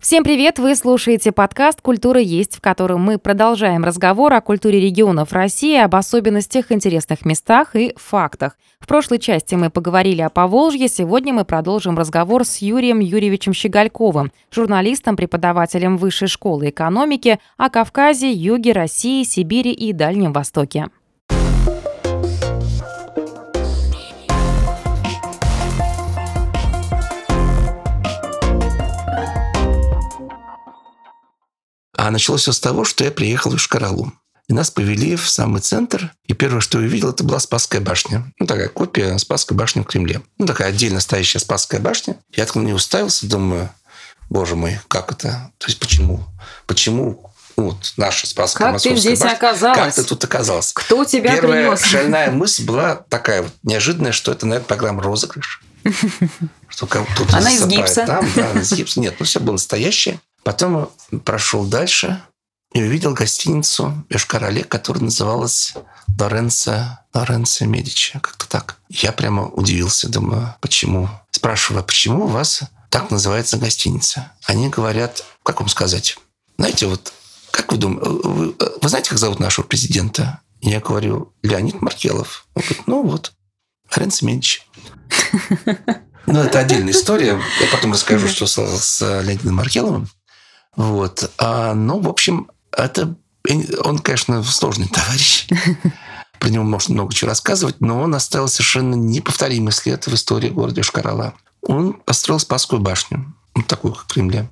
Всем привет! Вы слушаете подкаст «Культура есть», в котором мы продолжаем разговор о культуре регионов России, об особенностях, интересных местах и фактах. В прошлой части мы поговорили о Поволжье, сегодня мы продолжим разговор с Юрием Юрьевичем Щегольковым, журналистом, преподавателем Высшей школы экономики, о Кавказе, юге России, Сибири и Дальнем Востоке. А началось все с того, что я приехал в Йошкар-Олу. И нас повели в самый центр. И первое, что я увидел, это была Спасская башня. Такая копия Спасской башни в Кремле. Такая отдельно стоящая Спасская башня. Я так на нее уставился, думаю, боже мой, как это? То есть почему? Почему наша Спасская Московская башня? Как ты здесь оказалась? Как ты тут оказалась? Кто тебя принес? Первая шальная мысль была такая неожиданная, что это, наверное, программа «Розыгрыш». Она из гипса. Она из гипса. Нет, все было настоящее. Потом прошел дальше и увидел гостиницу в Йошкар-Оле, которая называлась Лоренцо Медичи. Как-то так. Я прямо удивился, думаю, почему? Спрашиваю, почему у вас так называется гостиница? Они говорят, как вам сказать? Знаете, как вы думаете, вы знаете, как зовут нашего президента? Я говорю, Леонид Маркелов. Он говорит, Лоренцо Медичи. Это отдельная история. Я потом расскажу, что с Леонидом Маркеловым. В общем, он, конечно, сложный товарищ. Про него можно много чего рассказывать, но он оставил совершенно неповторимый след в истории города Йошкар-Ола. Он построил Спасскую башню, такую, как в Кремле.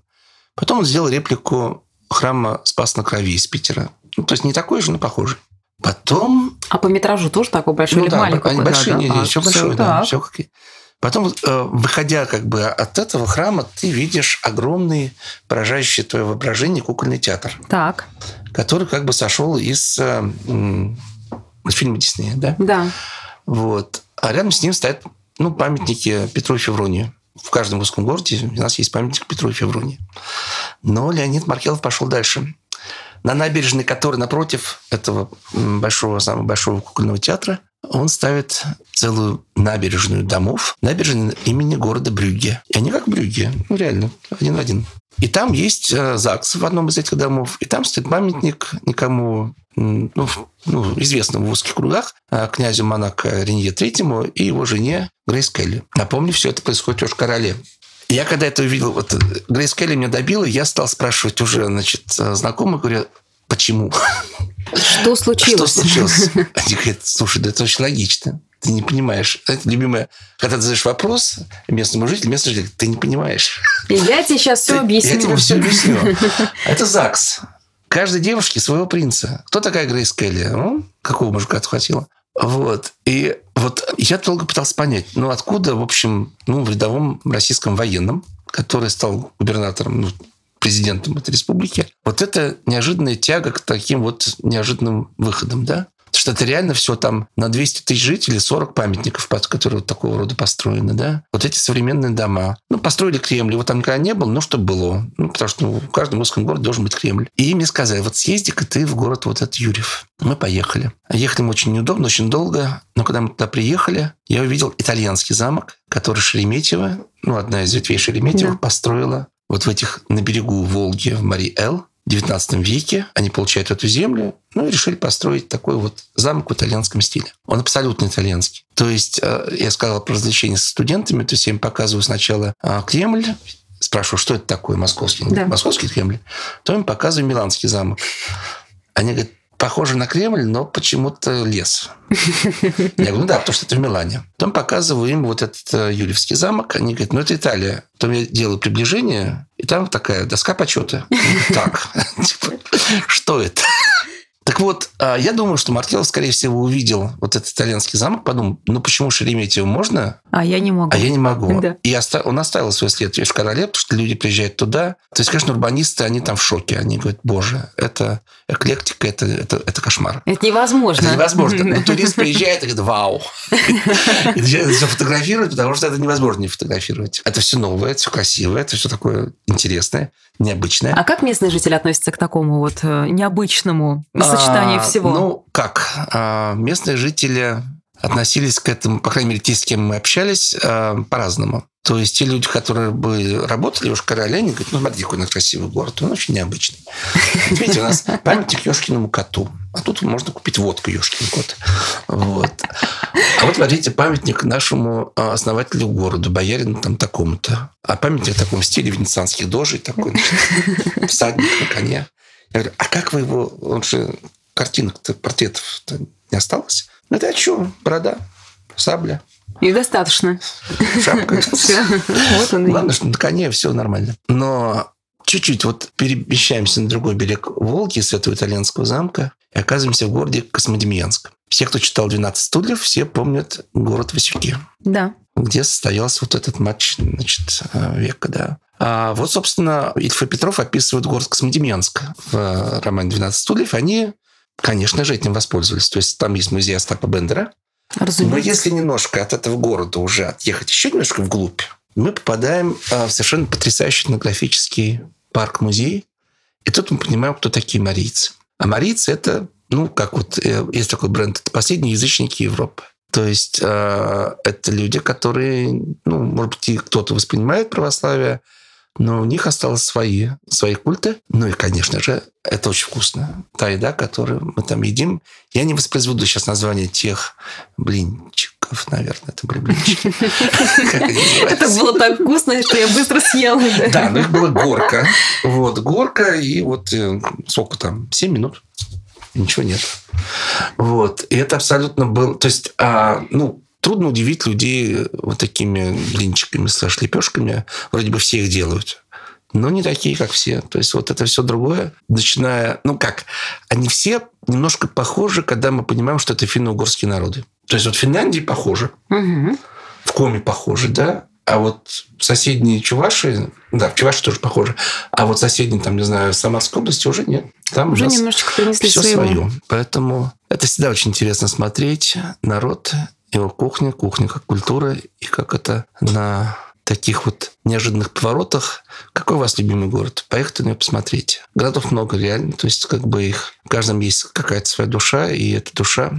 Потом он сделал реплику храма Спас на Крови из Питера. То есть не такой же, но похожий. Потом... А по метражу тоже такой большой или маленький? Они большие, все большое, да. Все какие. Потом, выходя от этого храма, ты видишь огромный, поражающий твое воображение кукольный театр. Так. Который сошел из фильма Диснея, да? Да. А рядом с ним стоят памятники Петру и Февронию. В каждом русском городе у нас есть памятник Петру и Февронии. Но Леонид Маркелов пошел дальше. На набережной, которая напротив этого самого большого кукольного театра, он ставит целую набережную домов, набережную имени города Брюгге. И они как Брюгге, реально, один в один. И там есть ЗАГС в одном из этих домов, и там стоит памятник никому известному в узких кругах, князю Монако Ренье Третьему и его жене Грейс Келли. Напомню, все это происходит в Йошкар-Оле. Я когда это увидел, Грейс Келли меня добила, я стал спрашивать уже, знакомых, говорю, почему? Что случилось? Что случилось? Они говорят, слушай, да это очень логично. Ты не понимаешь. Это любимое, когда ты задаешь вопрос местному жителю, местный житель говорит, ты не понимаешь. И я тебе сейчас все объясню. Я тебе все объясню. Это ЗАГС. Каждой девушке своего принца. Кто такая Грейс Келли? Какого мужика отхватила? И я долго пытался понять, откуда, в рядовом российском военном, который стал губернатором, президентом этой республики, это неожиданная тяга к таким неожиданным выходам, да? Потому что это реально все там на 200 тысяч жителей, 40 памятников, которые такого рода построены, да? Эти современные дома. Построили Кремль, его там никогда не было, но что было. Потому что в каждом русском городе должен быть Кремль. И мне сказали, съезди-ка ты в город этот Юрьев. Мы поехали. Ехали мы очень неудобно, очень долго, но когда мы туда приехали, я увидел итальянский замок, который Шереметьева, одна из ветвей Шереметьева, построила в этих, на берегу Волги, в Марий-Эл, в 19 веке. Они получают эту землю, и решили построить такой замок в итальянском стиле. Он абсолютно итальянский. То есть, я сказал про развлечения со студентами, то есть я им показываю сначала Кремль, спрашиваю, что это такое, московский Кремль, то им показываю Миланский замок. Они говорят, похоже на Кремль, но почему-то лес. Я говорю, да, потому что это в Милане. Потом показываю им этот Юлевский замок. Они говорят, это Италия. Потом я делаю приближение, и там такая доска почета. Так, что это? Так я думаю, что Маркелов, скорее всего, увидел этот итальянский замок, подумал, почему Шереметьеву можно? А я не могу. Да. И он оставил свой след в Йошкар-Оле, потому что люди приезжают туда. То есть, конечно, урбанисты, они там в шоке. Они говорят, боже, это эклектика, это кошмар. Это невозможно. Но турист приезжает и говорит, вау. И начинает все фотографировать, потому что это невозможно не фотографировать. Это все новое, это все красивое, это все такое интересное, необычное. А как местные жители относятся к такому необычному сочетанию всего? Местные жители относились к этому, по крайней мере, те, с кем мы общались, по-разному. То есть те люди, которые бы работали, Йошкар-Оле, они говорят, ну, смотрите, какой у нас красивый город, он очень необычный. Видите, у нас памятник Ёшкиному коту, а тут можно купить водку Ёшкин кот. Вот. А вот, смотрите, памятник нашему основателю города, боярину там такому-то. А памятник в таком стиле венецианских дожей, такой, значит, всадник на коне. Я говорю, а как вы его... Он же картинок-то, портретов-то не осталось. Ну, это что? Борода, сабля. И достаточно. Шапка. Вот он. Главное, что на коне все нормально. Но чуть-чуть вот перемещаемся на другой берег Волги, Святого Итальянского замка, и оказываемся в городе Космодемьянск. Все, кто читал «12 стульев», все помнят город Васюки. Да. Где состоялся вот этот матч, значит, века, да. А вот, собственно, Ильф и Петров описывают город Космодемьянск в романе «12 стульев». Они, конечно же, этим воспользовались. То есть там есть музей Остапа Бендера. Разумеется. Но если немножко от этого города уже отъехать еще немножко вглубь, мы попадаем в совершенно потрясающий этнографический парк-музей. И тут мы понимаем, кто такие марийцы. А марийцы – это, ну, как вот есть такой бренд, это последние язычники Европы. То есть это люди, которые, ну, может быть, и кто-то воспринимает православие, но у них осталось свои культы. Ну и, конечно же, это очень вкусно. Та еда, которую мы там едим. Я не воспроизведу сейчас название тех блинчиков, наверное, это были блинчики. Это было так вкусно, что я быстро съела. Да, ну их была горка. Вот, горка и вот сколько там, 7 минут. Ничего нет. Вот. И это абсолютно было... То есть, ну... Трудно удивить людей вот такими блинчиками, слэш-лепешками. Вроде бы все их делают. Но не такие, как все. То есть вот это все другое. Начиная... Ну как? Они все немножко похожи, когда мы понимаем, что это финно-угорские народы. То есть вот в Финляндии похожи. Угу. В Коми похожи, да? А вот соседние чуваши... Да, чуваши тоже похожи. А вот соседние, там, не знаю, Самарской области уже нет. Там уже немножечко принесли все свое. Поэтому это всегда очень интересно смотреть. Народ... Его кухня как культура, и как это на таких вот неожиданных поворотах. Какой у вас любимый город? Поехать на него посмотреть. Городов много реально, то есть как бы их... В каждом есть какая-то своя душа, и эта душа...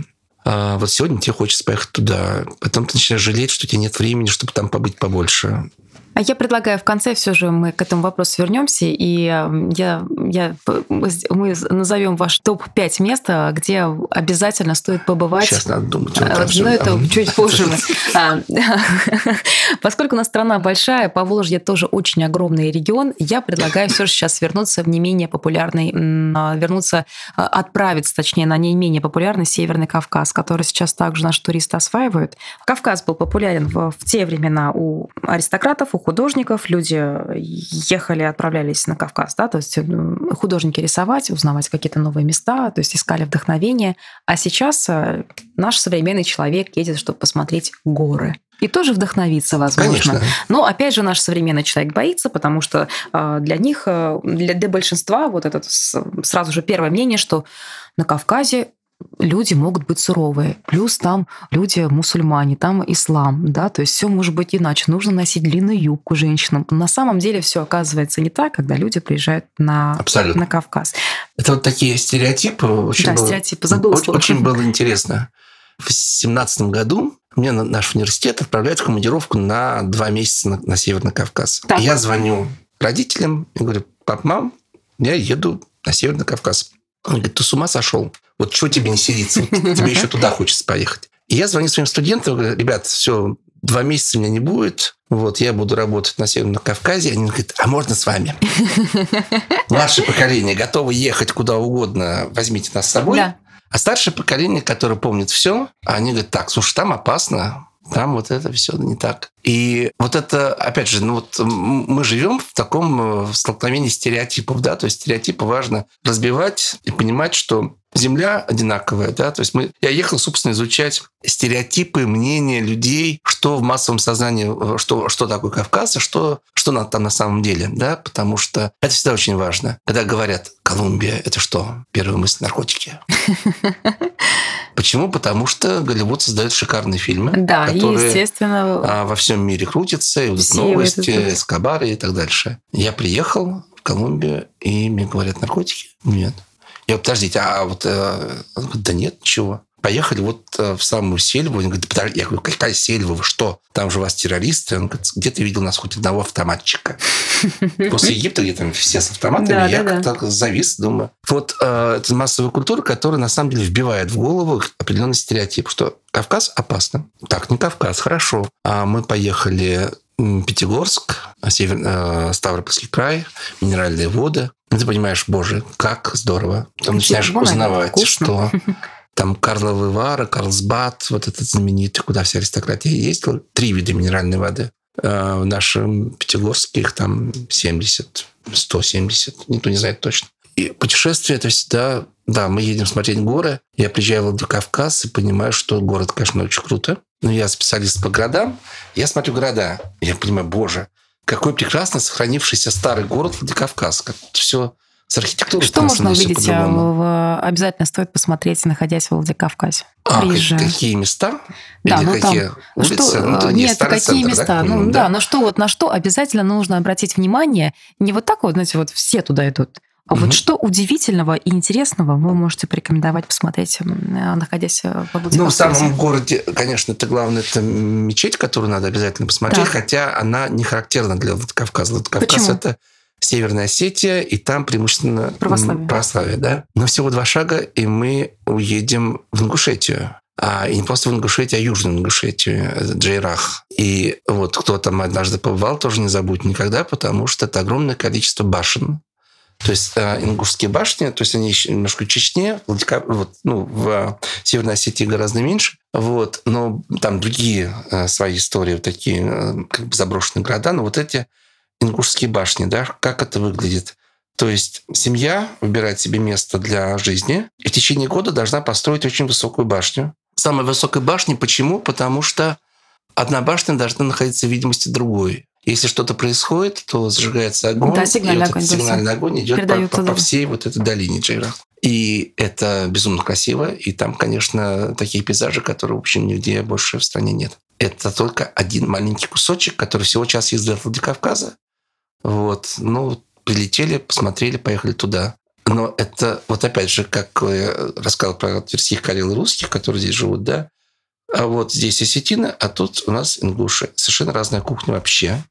вот сегодня тебе хочется поехать туда, потом ты начинаешь жалеть, что у тебя нет времени, чтобы там побыть побольше. А я предлагаю в конце все же мы к этому вопросу вернемся, и мы назовем ваш топ-5 мест, где обязательно стоит побывать. Сейчас надо думать. Но это чуть позже. Поскольку у нас страна большая, Поволжье тоже очень огромный регион, я предлагаю все же сейчас вернуться в не менее популярный, отправиться, точнее, на не менее популярный Северный Кавказ, который сейчас также наши туристы осваивают. Кавказ был популярен в те времена у аристократов, у художников, люди ехали, отправлялись на Кавказ, да, то есть художники рисовать, узнавать какие-то новые места, то есть искали вдохновение. А сейчас наш современный человек едет, чтобы посмотреть горы. И тоже вдохновиться, возможно. Конечно. Но, опять же, наш современный человек боится, потому что для них, для большинства, вот это сразу же первое мнение, что на Кавказе люди могут быть суровые, плюс там люди мусульмане, там ислам, да, то есть все может быть иначе. Нужно носить длинную юбку женщинам. На самом деле все оказывается не так, когда люди приезжают на Кавказ. Это вот такие стереотипы. Стереотипы. Очень было интересно. В 2017 году мне наш университет отправляет в командировку на 2 месяца на Северный Кавказ. Так. Я звоню родителям и говорю: пап, мам, я еду на Северный Кавказ. Он говорит: ты с ума сошел? Вот что тебе не сидится? Тебе еще туда хочется поехать. И я звоню своим студентам, говорю: ребят, все, 2 месяца меня не будет, вот, я буду работать на Северном Кавказе. Они говорят: а можно с вами? Младшее поколение готово ехать куда угодно, возьмите нас с собой. Да. А старшее поколение, которое помнит все, они говорят: так, слушай, там опасно, там вот это все не так. И вот это, опять же, ну вот мы живем в таком столкновении стереотипов, да, то есть стереотипы важно разбивать и понимать, что земля одинаковая, да, то есть я ехал, собственно, изучать стереотипы, мнения людей, что в массовом сознании, что такое Кавказ, и что там на самом деле, да, потому что это всегда очень важно. Когда говорят: Колумбия, это что? Первая мысль — наркотики. Почему? Потому что Голливуд создает шикарные фильмы, да, которые, естественно, во всем мире крутятся, и вот новости, Эскобары и так дальше. Я приехал в Колумбию, и мне говорят: наркотики? Нет. Я говорю: подождите, а вот... Да нет, ничего. поехали вот в самую сельву. Он говорит, я говорю, какая сельва, вы что? Там же у вас террористы. Он говорит, где ты видел нас хоть одного автоматчика? После Египта, где там все с автоматами, я как-то завис, думаю. Вот это массовая культура, которая на самом деле вбивает в голову определенный стереотип, что Кавказ опасно. Так, не Кавказ, хорошо. А мы поехали Пятигорск, Ставропольский край, минеральные воды. Ты понимаешь, боже, как здорово. Там начинаешь узнавать, что там Карловы Вары, Карлсбад, вот этот знаменитый, куда вся аристократия ездила. 3 вида минеральной воды. В нашем Пятигорске их там 70, 170, никто не знает точно. И путешествие это всегда... Да, мы едем смотреть горы. Я приезжаю в Владикавказ и понимаю, что город, конечно, очень круто. Но я специалист по городам. Я смотрю города. Я понимаю, боже, какой прекрасно сохранившийся старый город Владикавказ. Как все с архитектурой. Что можно увидеть? Обязательно стоит посмотреть, находясь в Владикавказе. Какие места? Да, или какие там, улицы? Места. Но что вот на что обязательно нужно обратить внимание. Не вот так вот, знаете, вот все туда идут. А вот что удивительного и интересного вы можете порекомендовать посмотреть, находясь в Владикавказе? Ну, в самом городе, конечно, это главное, это мечеть, которую надо обязательно посмотреть, так. Хотя она не характерна для Владикавказа. Владикавказ – это Северная Осетия, и там преимущественно православие, да? Но всего 2 шага, и мы уедем в Ингушетию. И не просто в Ингушетию, а Южную Ингушетию, Джейрах. И вот кто там однажды побывал, тоже не забудет никогда, потому что это огромное количество башен. То есть ингушские башни, то есть они немножко в Чечне, в Северной Осетии гораздо меньше, вот, но там другие свои истории, вот такие как бы заброшенные города, но вот эти ингушские башни, да, как это выглядит? То есть семья выбирает себе место для жизни и в течение года должна построить очень высокую башню. Самая высокая башня, почему? Потому что одна башня должна находиться в видимости другой. Если что-то происходит, то зажигается огонь, да, сигнальный огонь идет по всей вот этой долине Джейрах. И это безумно красиво. И там, конечно, такие пейзажи, которые, в общем, нигде больше в стране нет. Это только один маленький кусочек, который всего час езды от Владикавказа. Вот. Ну, прилетели, посмотрели, поехали туда. Но это, вот опять же, как я рассказал про тверских карел и русских, которые здесь живут, да? А вот здесь осетины, а тут у нас ингуши. Совершенно разная кухня вообще.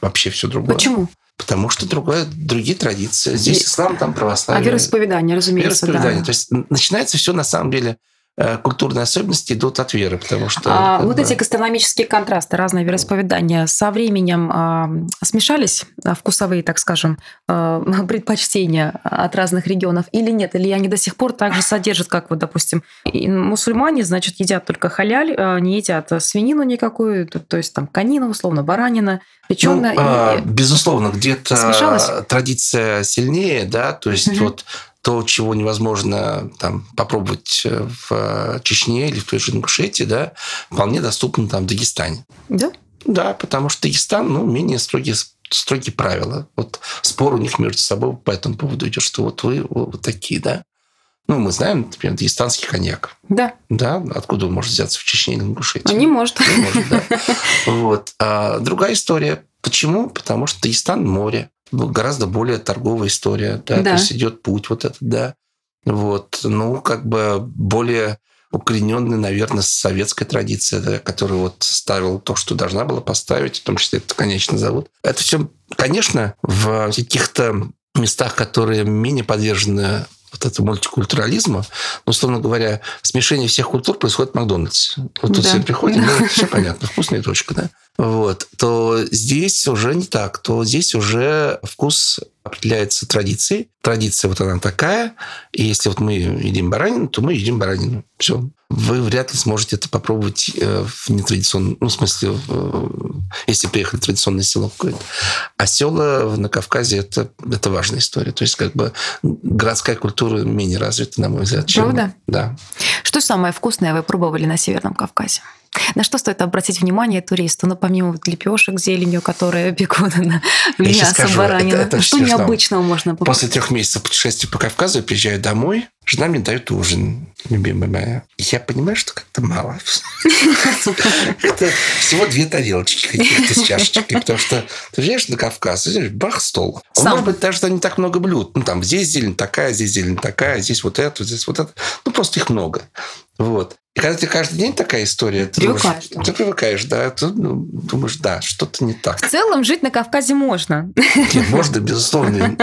Вообще все другое. Почему? Потому что другие традиции. Здесь ислам, там православие. А вероисповедание, разумеется. Вероисповедание. Да. То есть начинается все на самом деле... Культурные особенности идут от веры, потому что... эти гастрономические контрасты, разные вероисповедания со временем смешались, вкусовые, так скажем, предпочтения от разных регионов или нет? Или они до сих пор так же содержат, как вот, допустим, мусульмане, значит, едят только халяль, не едят свинину никакую, то есть там конину, условно, баранина, печёная. Безусловно, где-то смешалось? Традиция сильнее, да, то есть вот... То, чего невозможно там, попробовать в Чечне или в той же Ингушетии, да, вполне доступно там, в Дагестане. Да? Да, потому что Дагестан менее строгие правила. Вот спор у них между собой по этому поводу идет, что вот вы вот такие, да. Мы знаем, например, дагестанский коньяк. Да. Да, откуда он может взяться в Чечне или Ингушетии? Не может. Не может, да. Вот. А другая история. Почему? Потому что Дагестан – море. Гораздо более торговая история, да? То есть идет путь вот этот, да, вот, как бы более укорененная, наверное, советская традиция, да, которая вот ставила то, что должна была поставить, в том числе это конечный завод. Это все, конечно, в каких-то местах, которые менее подвержены вот этому мультикультурализму, условно говоря, смешение всех культур происходит в Макдональдсе. Вот тут все приходят, все понятно, вкусная точка, да. Вот, то здесь уже не так, то здесь уже вкус определяется традицией. Традиция вот она такая, и если вот мы едим баранину, то мы едим баранину. Все. Вы вряд ли сможете это попробовать в нетрадиционном... если приехали в традиционное село какое-то. А села на Кавказе – это важная история. То есть как бы городская культура менее развита, на мой взгляд. Правда? Да. Что самое вкусное вы пробовали на Северном Кавказе? На что стоит обратить внимание туристу? Ну, помимо лепешек с зеленью, которые бегут на мясо, баранина, что необычного можно покупать? После 3 месяцев путешествия по Кавказу я приезжаю домой, жена мне дает ужин, любимая моя. Я понимаю, что как-то мало. Это всего 2 тарелочки каких-то с чашечкой, потому что ты приезжаешь на Кавказ, бах, стол. Может быть, даже не так много блюд. Ну, там здесь зелень такая, здесь вот это. Ну, просто их много. Вот. И когда тебе каждый день такая история, ты привыкаешь, да, ты думаешь, да, что-то не так. В целом жить на Кавказе можно. Нет, можно, безусловно.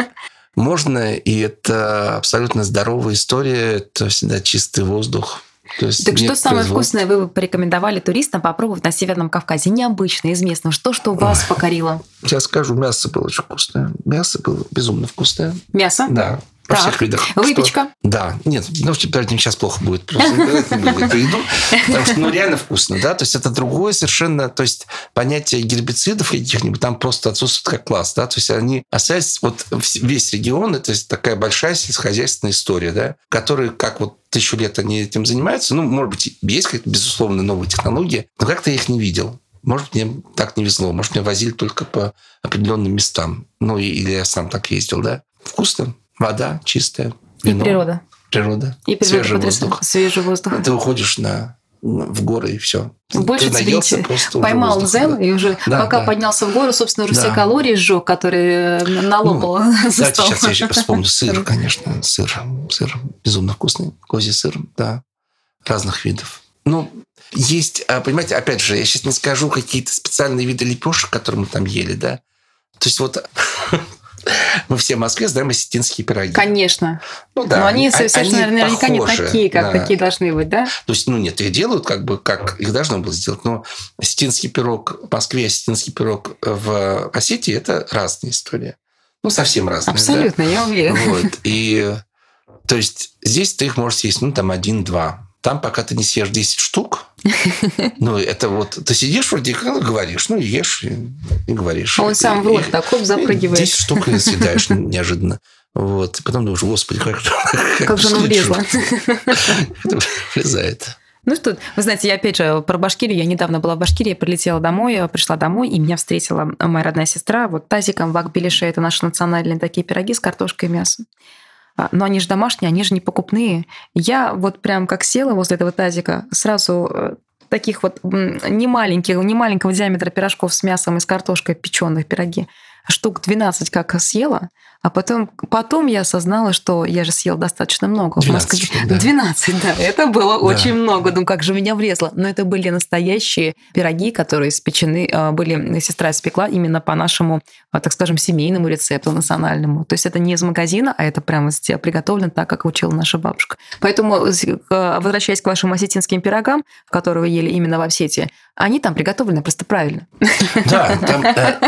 Можно, и это абсолютно здоровая история, это всегда чистый воздух. То есть так что самое вкусное вы бы порекомендовали туристам попробовать на Северном Кавказе? Необычно, из местного. Что вас покорило? Сейчас скажу, мясо было очень вкусное. Мясо было безумно вкусное. Мясо? Да. Во всех видах. Выпечка? Что? Да. Нет, ну, сейчас плохо будет. Эту еду. Потому что, ну, реально вкусно, да? То есть, это другое совершенно... То есть, понятие гербицидов каких-нибудь там просто отсутствует как класс, да? То есть, они остались... Вот весь регион, это такая большая сельскохозяйственная история, да? Которая как вот 1000 лет они этим занимаются. Ну, может быть, есть какие-то, безусловно, новые технологии, но как-то я их не видел. Может, мне так не везло. Может, меня возили только по определенным местам. Ну, или я сам так ездил, да? Вкусно. Вода чистая, вино. И природа. И природа свежий воздух. Свежий воздух. Ты уходишь в горы, и все. Больше ты наелся просто поймал воздуха, дзен, да. И уже да, пока да. Поднялся в гору, собственно, уже все калории сжёг, которые налопало. Ну, кстати, сейчас я еще вспомню. Сыр, конечно. Сыр. Безумно вкусный. Козий сыр, да. Разных видов. Ну, есть, понимаете, опять же, я сейчас не скажу какие-то специальные виды лепешек, которые мы там ели, да. То есть вот... Мы все в Москве знаем осетинские пироги. Конечно. Ну, да, но они совершенно наверняка не такие, как такие должны быть, да? То есть, ну, нет, их делают, как их должно было сделать. Но осетинский пирог в Москве и осетинский пирог в Осетии – это разная история. Ну, совсем разная. Абсолютно, да? Я уверена. Вот. И, то есть, здесь ты их можешь съесть, ну, там, 1-2. Там, пока ты не съешь 10 штук, ну, это вот... Ты сидишь вроде и говоришь, ну, ешь и говоришь. А он сам в рот так, хоп, запрыгивает. 10 штук и съедаешь неожиданно. Вот. И потом думаешь, господи, как же она влезла. Влезает. Ну что, вы знаете, я опять же про Башкирию. Я недавно была в Башкирии, я прилетела домой, пришла домой, и меня встретила моя родная сестра. Вот тазиком в акбилише, это наши национальные такие пироги с картошкой и мясом. Но они же домашние, они же не покупные. Я вот прям как села возле этого тазика, сразу таких вот немаленького диаметра пирожков с мясом и с картошкой печеных пироги, штук 12 как съела, а потом я осознала, что я же съела достаточно много. 12, да. Это было очень много. Думаю, как же меня влезло. Но это были настоящие пироги, которые испечены были, сестра испекла именно по нашему, так скажем, семейному рецепту национальному. То есть это не из магазина, а это прямо приготовлено так, как учила наша бабушка. Поэтому, возвращаясь к вашим осетинским пирогам, которые вы ели именно в Осетии, они там приготовлены просто правильно. Да,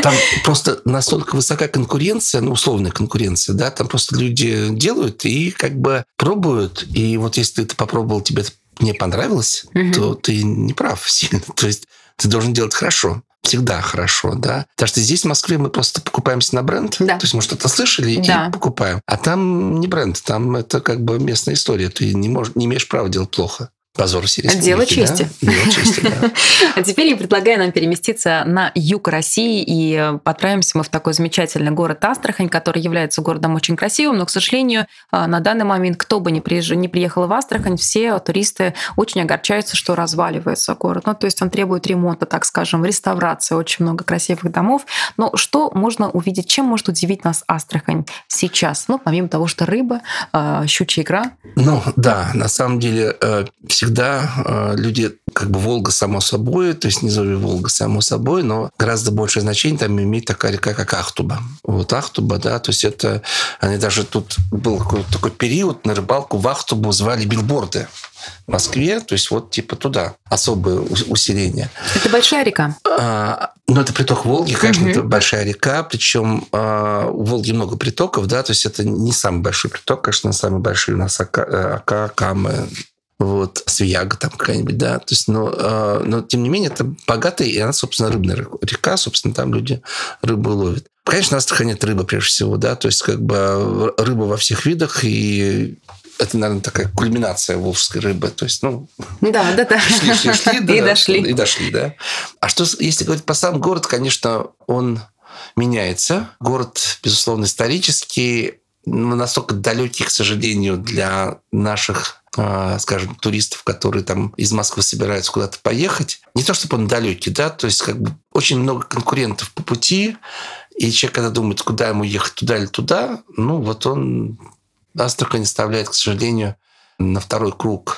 там просто настолько высока конкуренция, ну, условная конкуренция, да, там просто люди делают и как бы пробуют. И вот если ты это попробовал, тебе это не понравилось, то ты не прав сильно. То есть ты должен делать хорошо. Всегда хорошо, да. Потому что здесь, в Москве, мы просто покупаемся на бренд. Да. То есть мы что-то слышали и покупаем. А там не бренд, там это как бы местная история. Ты не имеешь права делать плохо. Позор всей республики. Дело чести. Да? Дело чести, да. А теперь я предлагаю нам переместиться на юг России, и отправимся мы в такой замечательный город Астрахань, который является городом очень красивым, но, к сожалению, на данный момент, кто бы не приехал в Астрахань, все туристы очень огорчаются, что разваливается город. Ну, то есть он требует ремонта, так скажем, реставрации, очень много красивых домов. Но что можно увидеть, чем может удивить нас Астрахань сейчас? Ну, помимо того, что рыба, щучья икра. Ну, да, на самом деле всегда люди, как бы Волга само собой, то есть низовье Волга само собой, но гораздо большее значение там имеет такая река, как Ахтуба. Вот Ахтуба, да, то есть это... Они даже тут... Был такой период, на рыбалку в Ахтубу звали билборды в Москве, то есть вот типа туда особое усиление. Это большая река? Ну, это приток Волги, конечно, это большая река, причем у Волги много притоков, да, то есть это не самый большой приток, конечно, самый большой у нас Ака, Камы... Вот, Свияга там какая-нибудь, да. То есть, но, тем не менее, это богатая, и она, собственно, рыбная река, собственно, там люди рыбу ловят. Конечно, Астрахань – это рыба, прежде всего, да, то есть, как бы рыба во всех видах, и это, наверное, такая кульминация волжской рыбы. То есть, да. Шли, да, и дошли. И дошли, да. А что, если говорить про сам город, конечно, он меняется. Город, безусловно, исторический, но настолько далекий, к сожалению, для наших, скажем, туристов, которые там из Москвы собираются куда-то поехать. Не то чтобы он далекий, да, то есть как бы очень много конкурентов по пути, и человек, когда думает, куда ему ехать, туда или туда, он Астрахань оставляет, к сожалению, на второй круг.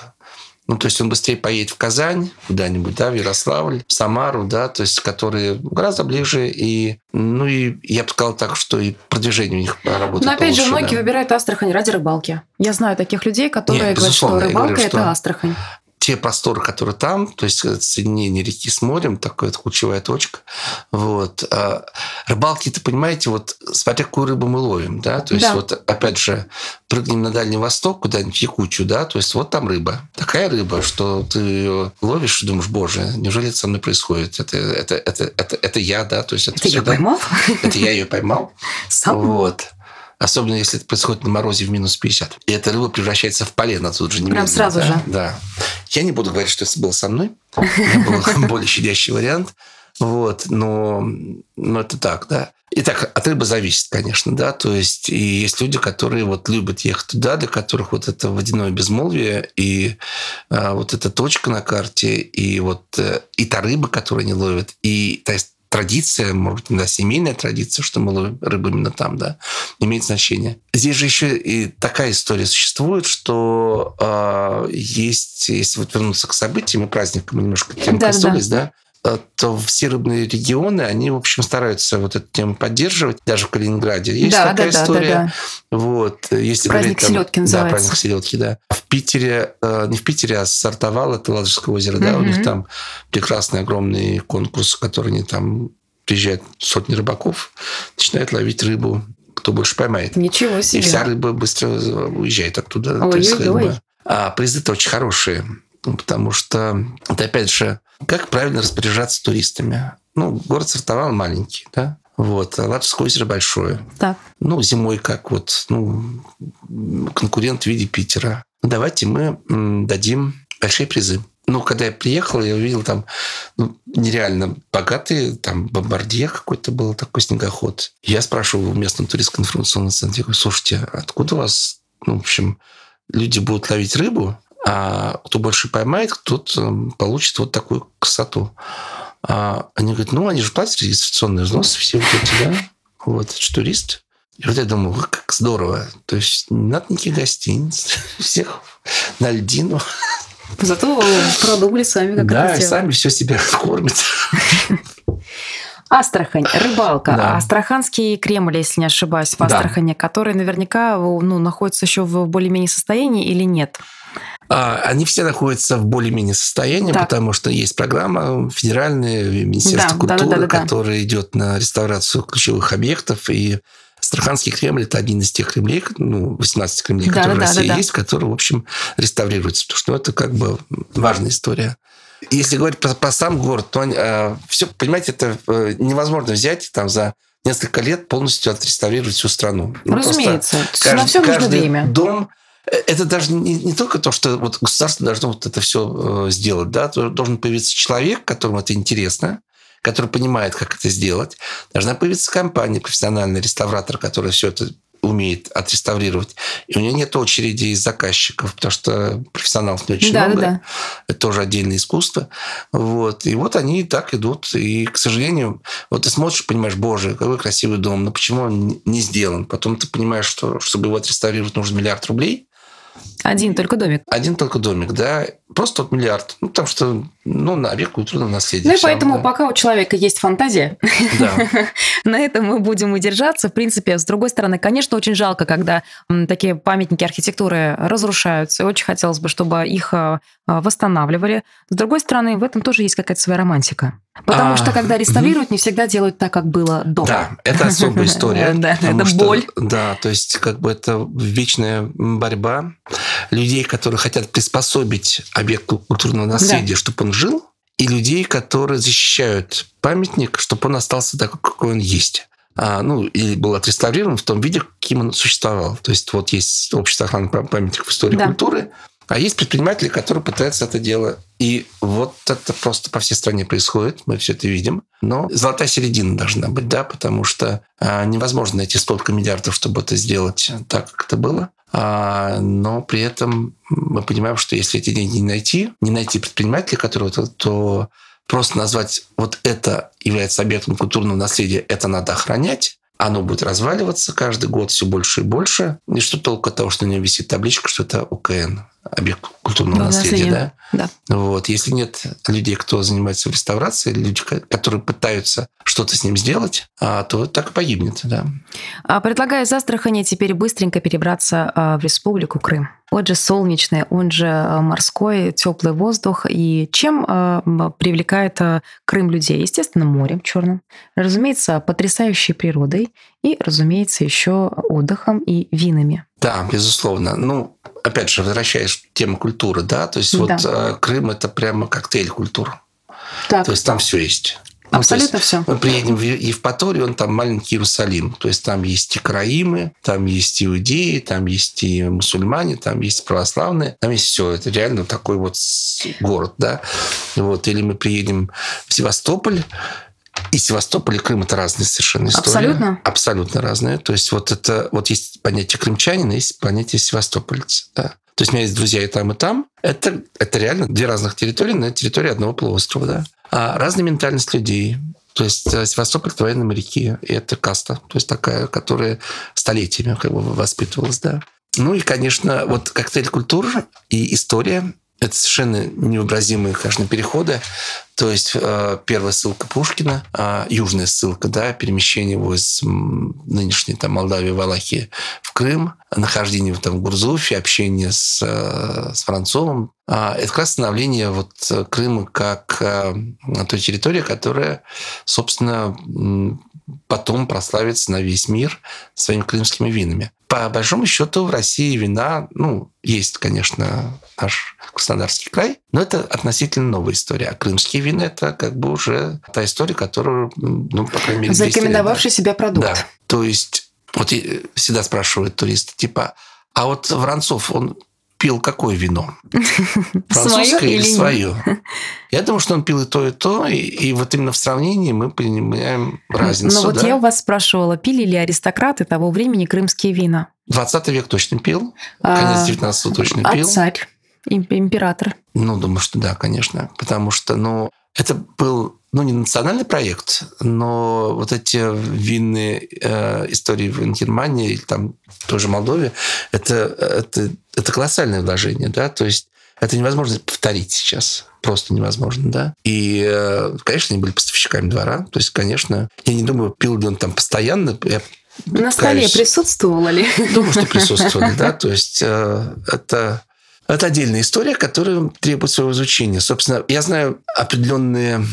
То есть он быстрее поедет в Казань куда-нибудь, да, в Ярославль, в Самару, да, то есть которые гораздо ближе. И, я бы сказал так, что и продвижение у них работает. Но опять же, многие выбирают Астрахань ради рыбалки. Я знаю таких людей, которые говорят, что рыбалка – это Астрахань. Те просторы, которые там, то есть соединение реки с морем, такая ключевая точка. Рыбалки-то, понимаете, смотря какую рыбу мы ловим, да, то есть опять же, прыгнем на Дальний Восток, куда-нибудь в Якутию, да, то есть там рыба. Такая рыба, что ты ее ловишь и думаешь, боже, неужели это со мной происходит? Это я, да, то есть это все, да? Поймал? Это я ее поймал. Сам? Особенно, если это происходит на морозе в минус 50. И эта рыба превращается в полено тут же. Прям сразу же. Да. Я не буду говорить, что это было со мной. У меня был более щадящий вариант. Но это так, да. Итак, от рыбы зависит, конечно, да. То есть и есть люди, которые любят ехать туда, для которых это водяное безмолвие, и эта точка на карте, и и та рыба, которую они ловят, и та традиция, может быть, семейная традиция, что мы ловим рыбу именно там, да, имеет значение. Здесь же еще и такая история существует, что есть, если вернуться к событиям и праздникам, мы немножко тем коснулись, да, то все рыбные регионы, они, в общем, стараются эту тему поддерживать. Даже в Калининграде есть такая история. Если праздник селедки называется. Да, праздник селедки, да. В Питере, не в Питере, а Сартовал, это Ладожское озеро, да, у них там прекрасный огромный конкурс, в который они там приезжают сотни рыбаков, начинают ловить рыбу, кто больше поймает. Ничего себе. И вся рыба быстро уезжает оттуда. А призы-то очень хорошие. Потому что, опять же, как правильно распоряжаться туристами? Город Сартовал маленький, да? А Ладожское озеро большое. Так. Зимой как? Конкурент в виде Питера. Давайте мы дадим большие призы. Когда я приехал, я увидел там нереально богатые, там бомбардье какой-то был, такой снегоход. Я спрашивал в местном туристско-информационном центре, слушайте, откуда у вас, люди будут ловить рыбу? А кто больше поймает, тот получит такую красоту. Они говорят, они же платят регистрационный взнос, все эти, да? Это же турист. И я думаю, как здорово. То есть не надо никаких гостиниц, всех на льдину. Зато продумали сами, как это сделать. Да, сами все себя кормят. Астрахань, рыбалка, Астраханский Кремль, если не ошибаюсь, в Астрахани, который наверняка находится еще в более-менее состоянии или нет? Они все находятся в более-менее состоянии, потому что есть программа федеральная, Министерство культуры, которая идет на реставрацию ключевых объектов, и Астраханский Кремль – это один из тех Кремлей, 18 Кремлей, которые в России есть, которые, в общем, реставрируются, потому что это как бы важная история. Если говорить про сам город, то все, понимаете, это невозможно взять за несколько лет полностью отреставрировать всю страну. Разумеется, на все нужно время. Каждый дом. Это даже не только то, что государство должно это все сделать. Да? Должен появиться человек, которому это интересно, который понимает, как это сделать. Должна появиться компания, профессиональный реставратор, который все это умеет отреставрировать. И у нее нет очереди из заказчиков, потому что профессионалов не очень много. Да. Это тоже отдельное искусство. И они и так идут. И, к сожалению, ты смотришь, понимаешь, боже, какой красивый дом, но почему он не сделан? Потом ты понимаешь, что чтобы его отреставрировать, нужно $1 миллиард. Один только домик. Один только домик, да. Просто $1 миллиард. Потому что, на веку трудно наследить. И поэтому пока у человека есть фантазия, на этом мы будем и держаться. В принципе, с другой стороны, конечно, очень жалко, когда такие памятники архитектуры разрушаются. Очень хотелось бы, чтобы их восстанавливали. С другой стороны, в этом тоже есть какая-то своя романтика. Потому что, когда реставрируют, не всегда делают так, как было дома. Да, это особая история. Это боль. Да, то есть это вечная борьба людей, которые хотят приспособить объект культурного наследия, чтобы он жил, и людей, которые защищают памятник, чтобы он остался такой, какой он есть. ну, и был отреставрирован в том виде, каким он существовал. То есть вот есть общество охраны памятников истории и культуры, а есть предприниматели, которые пытаются это дело. И вот это просто по всей стране происходит, мы все это видим. Но золотая середина должна быть, да, потому что невозможно найти столько миллиардов, чтобы это сделать так, как это было. Но при этом мы понимаем, что если эти деньги не найти предпринимателя, которого то просто назвать вот это является объектом культурного наследия, это надо охранять. Оно будет разваливаться каждый год все больше и больше. И что толку от того, что на нем висит табличка, что это ОКН, объект культурного наследия. Да? Вот. Если нет людей, кто занимается реставрацией, люди, которые пытаются что-то с ним сделать, то так и погибнет. Да. Предлагаю из Астрахани теперь быстренько перебраться в Республику Крым. Он же солнечный, он же морской, теплый воздух. И чем привлекает Крым людей? Естественно, морем черным. Разумеется, потрясающей природой. И, разумеется, еще отдыхом и винами. Да, безусловно. Ну, опять же, возвращаясь к теме культуры, да? То есть вот Крым – это прямо коктейль культур. Так. То есть там все есть. Абсолютно все. Мы приедем в Евпаторию, он там маленький Иерусалим. То есть там есть и караимы, там есть и иудеи, там есть и мусульмане, там есть православные, там есть все. Это реально такой вот город, да. Вот. Или мы приедем в Севастополь, и Севастополь, и Крым – это разные совершенно истории. Абсолютно? Абсолютно разные. То есть вот это вот есть понятие крымчанина, есть понятие севастопольца, да. То есть у меня есть друзья и там, и там. Это реально две разных территории на территории одного полуострова, да. А разная ментальность людей. То есть Севастополь – это военные моряки, и это каста, то есть такая, которая столетиями как бы воспитывалась, да. Ну и, конечно, вот коктейль культур и история – это совершенно невообразимые, конечно, переходы. То есть первая ссылка Пушкина, южная ссылка, да, перемещение его из нынешней там, Молдавии, Валахии в Крым, нахождение там, в Гурзуфе, общение с Францовым. Это как раз становление вот Крыма как той территории, которая, собственно, потом прославится на весь мир своими крымскими винами. По большому счету в России вина, ну, есть, конечно, наш Краснодарский край, но это относительно новая история. А крымские вина – это как бы уже та история, которую, ну, по крайней мере, зарекомендовавший себя продукт. Да. То есть вот всегда спрашивают туристы, типа, а вот Воронцов, он пил какое вино? Французское или свое? Я думаю, что он пил и то, и то. И вот именно в сравнении мы понимаем разницу. Но вот я у вас спрашивала, пили ли аристократы того времени крымские вина? 20 век точно пил. Конец 19 точно пил. А царь? Император? Ну, думаю, что да, конечно. Потому что, ну, это был... Ну, не национальный проект, но вот эти винные истории в Германии, там тоже Молдове, это колоссальное вложение, да, то есть это невозможно повторить сейчас, просто невозможно, да. И, конечно, они были поставщиками двора, то есть, конечно, я не думаю, пил ли он там постоянно, на столе присутствовало ли? Думаю, что присутствовало, да, то есть это отдельная история, которая требует своего изучения. Собственно, я знаю определенные,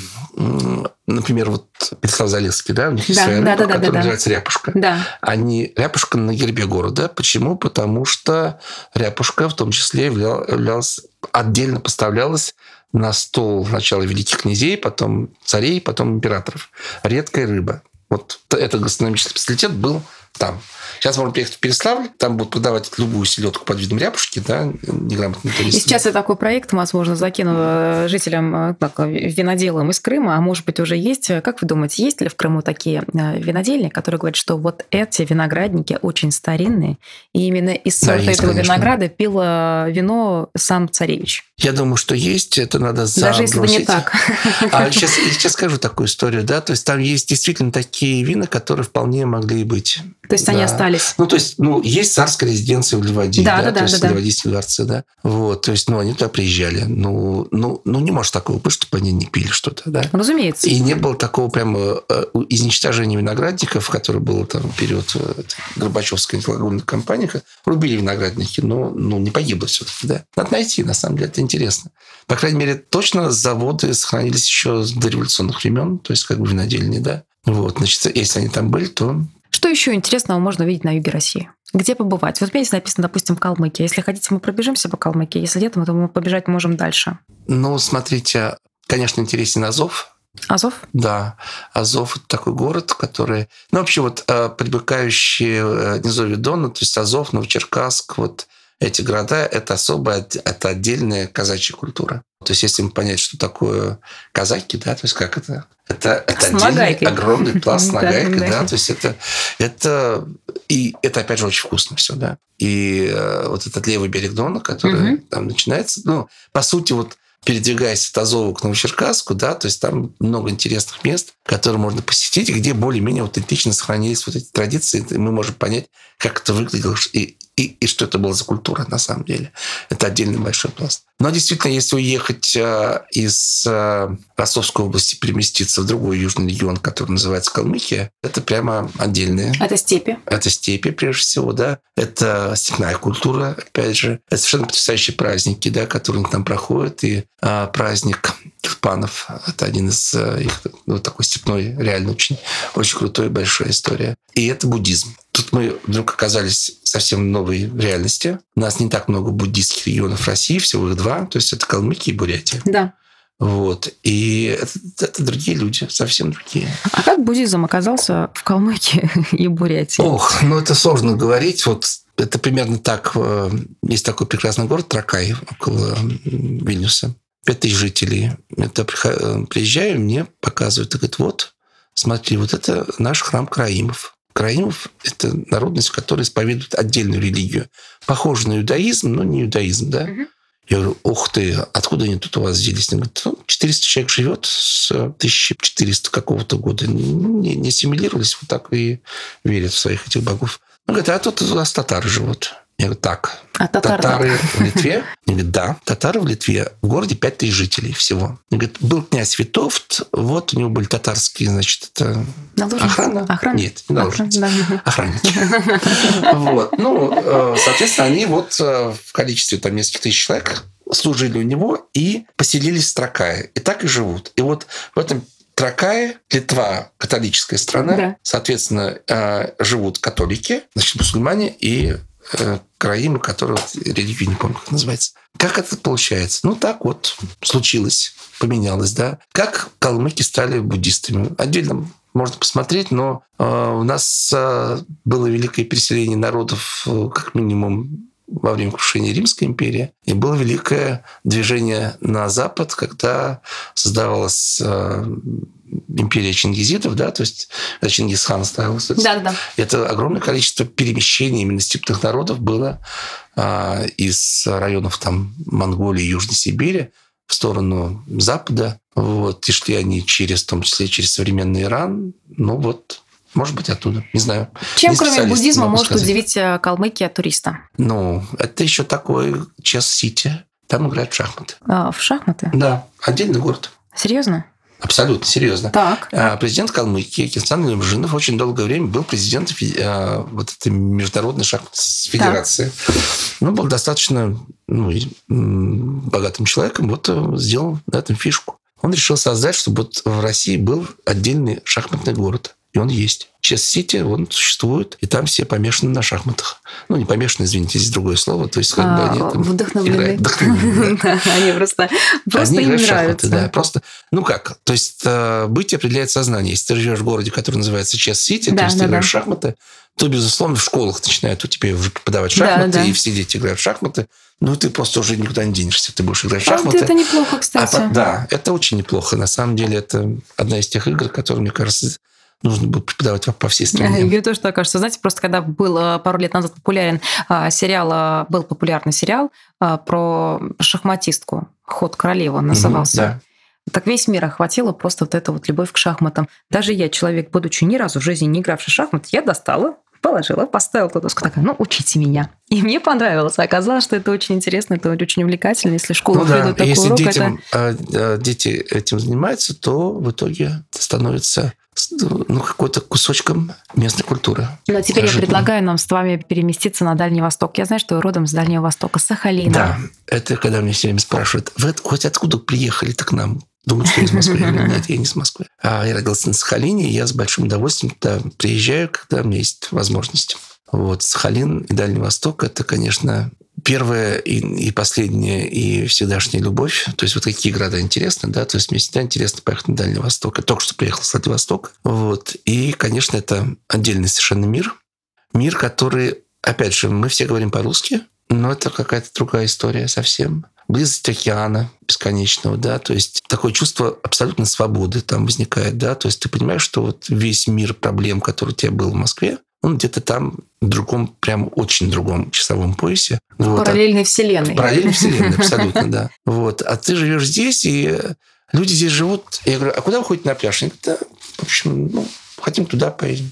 например, вот Вячеслав Залесский, да, у них есть своя рыба, которая называется ряпушка. Да. Они ряпушка на гербе города. Почему? Потому что ряпушка в том числе являлась, отдельно поставлялась на стол сначала великих князей, потом царей, потом императоров. Редкая рыба. Вот этот гастрономический специалитет был там. Сейчас можно приехать в Переславль, там будут продавать любую селедку под видом ряпушки, да, неграмотные туристы. И сейчас я такой проект, возможно, закину жителям, так, виноделам из Крыма, а может быть уже есть. Как вы думаете, есть ли в Крыму такие винодельни, которые говорят, что вот эти виноградники очень старинные, и именно из сорта этого, конечно, винограда пил вино сам царевич? Я думаю, что есть, это надо забросить. Даже если это не так. А сейчас скажу такую историю, да, то есть там есть действительно такие вина, которые вполне могли быть. То есть они остались. Ну, то есть, ну, есть царская резиденция в Ливадии, то есть Ливадийские дворцы, да. Вот, то есть, ну, они туда приезжали. Ну, не может такого быть, чтобы они не пили что-то, да. Разумеется. И не было такого прямо изничтожения виноградников, которое было там в период Горбачевской антилагунной кампании. Рубили виноградники, но не погибло все-таки, да. Надо найти, на самом деле, это интересно. По крайней мере, точно заводы сохранились еще с дореволюционных времен, то есть, как бы винодельни, да. Вот, значит, если они там были, то... Что еще интересного можно увидеть на юге России? Где побывать? Вот у меня здесь написано, допустим, Калмыкия. Если хотите, мы пробежимся по Калмыкии. Если нет, то мы побежать можем дальше. Ну, смотрите, конечно, интересен Азов. Азов? Да. Азов – это такой город, который... Ну, вообще, вот примыкающие низовье Дона, то есть Азов, Новочеркасск, вот эти города – это особая, это отдельная казачья культура. То есть, если мы понять, что такое казаки, да, то есть, как это? Это отдельный огромный пласт с нагайкой, да, то есть, это, опять же, очень вкусно все, да. И вот этот левый берег Дона, который там начинается, ну, по сути, вот передвигаясь от Азова к Новочеркасску, да, то есть там много интересных мест, которые можно посетить, где более-менее аутентично сохранились вот эти традиции, и мы можем понять, как это выглядело и что это было за культура на самом деле. Это отдельный большой пласт. Но действительно, если уехать из Ростовской области, переместиться в другой южный регион, который называется Калмыкия, это прямо отдельное. Это степи. Это степи, прежде всего, да. Это степная культура, опять же. Это совершенно потрясающие праздники, да, которые там проходят, и праздник Панов. Это один из их, ну, такой степной, реально очень крутой, большая история. И это буддизм. Тут мы вдруг оказались совсем в новой реальности. У нас не так много буддийских регионов России, всего их 2. То есть это Калмыкия и Бурятия. Да. Вот. И это другие люди, совсем другие. А как буддизм оказался в Калмыкии и Бурятии? Ох, ну это сложно говорить. Вот это примерно так. Есть такой прекрасный город Тракай, около Вильнюса. 5000 жителей. Это приезжаю, мне показывают, и говорят, вот, смотри, вот это наш храм караимов. Караимов – это народность, которая исповедует отдельную религию. Похожа на иудаизм, но не иудаизм, да? Угу. Я говорю, ух ты, откуда они тут у вас взялись? Они говорят, ну, 400 человек живет с 1400 какого-то года. Не ассимилировались, вот так и верят в своих этих богов. Он говорит, а тут у нас татары живут. Я говорю, так, а татары в Литве? Они говорят, да, татары в Литве. В городе 5000 жителей всего. Они говорят, был князь Витовт, вот у него были татарские, значит, это... Охрана? Нет, не наложницы. Охранники. Вот. Ну, соответственно, они вот в количестве там нескольких тысяч человек служили у него и поселились в Тракае. И так и живут. И вот в этом Тракае, Литва, католическая страна, да. Соответственно, живут католики, значит, мусульмане и караимы, которые религию не помню, как называется. Как это получается? Ну, так вот случилось, поменялось, да. Как калмыки стали буддистами? Отдельно можно посмотреть, но у нас было великое переселение народов, как минимум, во время крушения Римской империи. И было великое движение на Запад, когда создавалась империя чингизидов, да, то есть Чингисхан ставился. Да. Это огромное количество перемещений именно степных народов было из районов там Монголии, Южной Сибири в сторону Запада. Вот. И шли они через, в том числе, через современный Иран. Ну вот, может быть, оттуда. Не знаю. Чем, кроме буддизма, может удивить Калмыкия туриста? Ну, это еще такой Чесс-Сити. Там играют в шахматы. В шахматы? Да. Отдельный город. Серьезно? Абсолютно, серьезно. Так. Президент Калмыкии Кенсан Лемжинов очень долгое время был президентом вот этой международной шахматной федерации. Он был достаточно богатым человеком, вот сделал на этом фишку. Он решил создать, чтобы вот в России был отдельный шахматный город. И он есть. Чесс-Сити, он существует, и там все помешаны на шахматах. Ну, не помешаны, извините, здесь другое слово. То есть, как бы они там вдохновлены. Они просто им нравятся. Просто, ну как, то есть быть определяет сознание. Если ты живешь в городе, который называется Чесс-Сити, то есть ты играешь в шахматы, то, безусловно, в школах начинают у тебя уже преподавать шахматы, и все дети играют в шахматы. Ну, ты просто уже никуда не денешься, ты будешь играть в шахматы. Это неплохо, кстати. Да, это очень неплохо. На самом деле, это одна из тех игр, которые, мне кажется, нужно было преподавать по всей стране. Я тоже так кажется. Знаете, просто когда был пару лет назад популярный сериал про шахматистку, «Ход королевы» назывался. Да. Так весь мир охватила просто вот эта вот любовь к шахматам. Даже я, человек, будучи ни разу в жизни не игравший в шахматы, я достала, положила, поставила ту доску, такая, учите меня. И мне понравилось. Оказалось, что это очень интересно, это очень увлекательно. Если школу ведут такой урок... Дети этим занимаются, то в итоге становится... какой-то кусочком местной культуры. Ну, а теперь я предлагаю нам с вами переместиться на Дальний Восток. Я знаю, что вы родом с Дальнего Востока, с Сахалина. Да, это когда меня все время спрашивают, вы хоть откуда приехали-то к нам? Думают, что я из Москвы. Нет, я не из Москвы. Я родился на Сахалине, и я с большим удовольствием туда приезжаю, когда у меня есть возможность. Вот, Сахалин и Дальний Восток – это, конечно, первая и последняя, и всегдашняя любовь. То есть вот какие города интересны, да. То есть мне всегда интересно поехать на Дальний Восток. Я только что приехал с Владивостока. Вот. И, конечно, это отдельный совершенно мир. Мир, который, опять же, мы все говорим по-русски, но это какая-то другая история совсем. Близость океана бесконечного, да, то есть такое чувство абсолютной свободы там возникает, да, то есть ты понимаешь, что вот весь мир проблем, который у тебя был в Москве, он где-то там в другом, прям очень другом часовом поясе. Вот. Параллельной вселенной. Параллельной вселенной, абсолютно, да. Вот, а ты живешь здесь, и люди здесь живут. Я говорю, а куда вы ходите на пляж? Они говорят, да, в общем, ну, хотим туда поедем.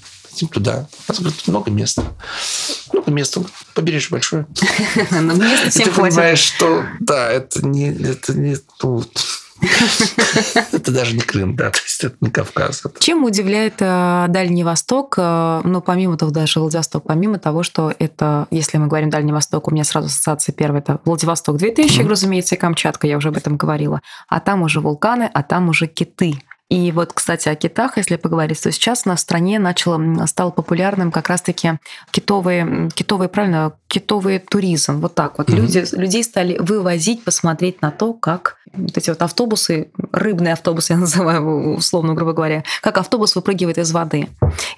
Туда. У нас, говорит, много места. Много места. Побережье большое. Но места всем хватит. Ты понимаешь, что да, это не тут. Это даже не Крым, да, то есть это не Кавказ. Чем удивляет Дальний Восток, ну, помимо того, даже Владивосток, помимо того, что это, если мы говорим Дальний Восток, у меня сразу ассоциация первая, это Владивосток 2000, разумеется, и Камчатка, я уже об этом говорила. А там уже вулканы, а там уже киты. И вот, кстати, о китах, если поговорить, то сейчас у нас в стране стал популярным как раз-таки китовый туризм. Вот так вот. Людей стали вывозить, посмотреть на то, как вот эти вот автобусы, рыбные автобусы, я называю его условно, грубо говоря, как автобус выпрыгивает из воды.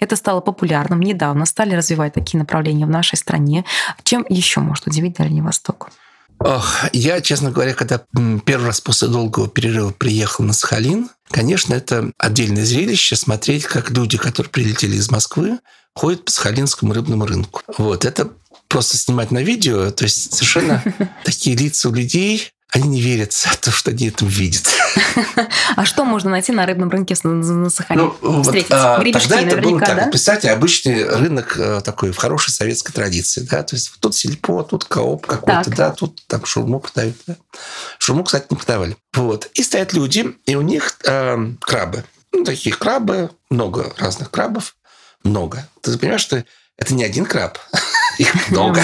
Это стало популярным недавно. Стали развивать такие направления в нашей стране. Чем еще может удивить Дальний Восток? Ох, я, честно говоря, когда первый раз после долгого перерыва приехал на Сахалин, конечно, это отдельное зрелище смотреть, как люди, которые прилетели из Москвы, ходят по сахалинскому рыбному рынку. Вот, это просто снимать на видео, то есть совершенно такие лица у людей, они не верят в то, что они это видят. А что можно найти на рыбном рынке на Сахалине? Ну, встретиться? Вот, тогда это было так. Да? Вот, представьте, обычный рынок такой в хорошей советской традиции. Да? То есть тут сельпо, тут кооп какой-то, да, тут там шурму подают. Да? Шурму, кстати, не подавали. Вот. И стоят люди, и у них крабы. Ну, такие крабы, много разных крабов. Много. Ты понимаешь, что это не один краб. Их много.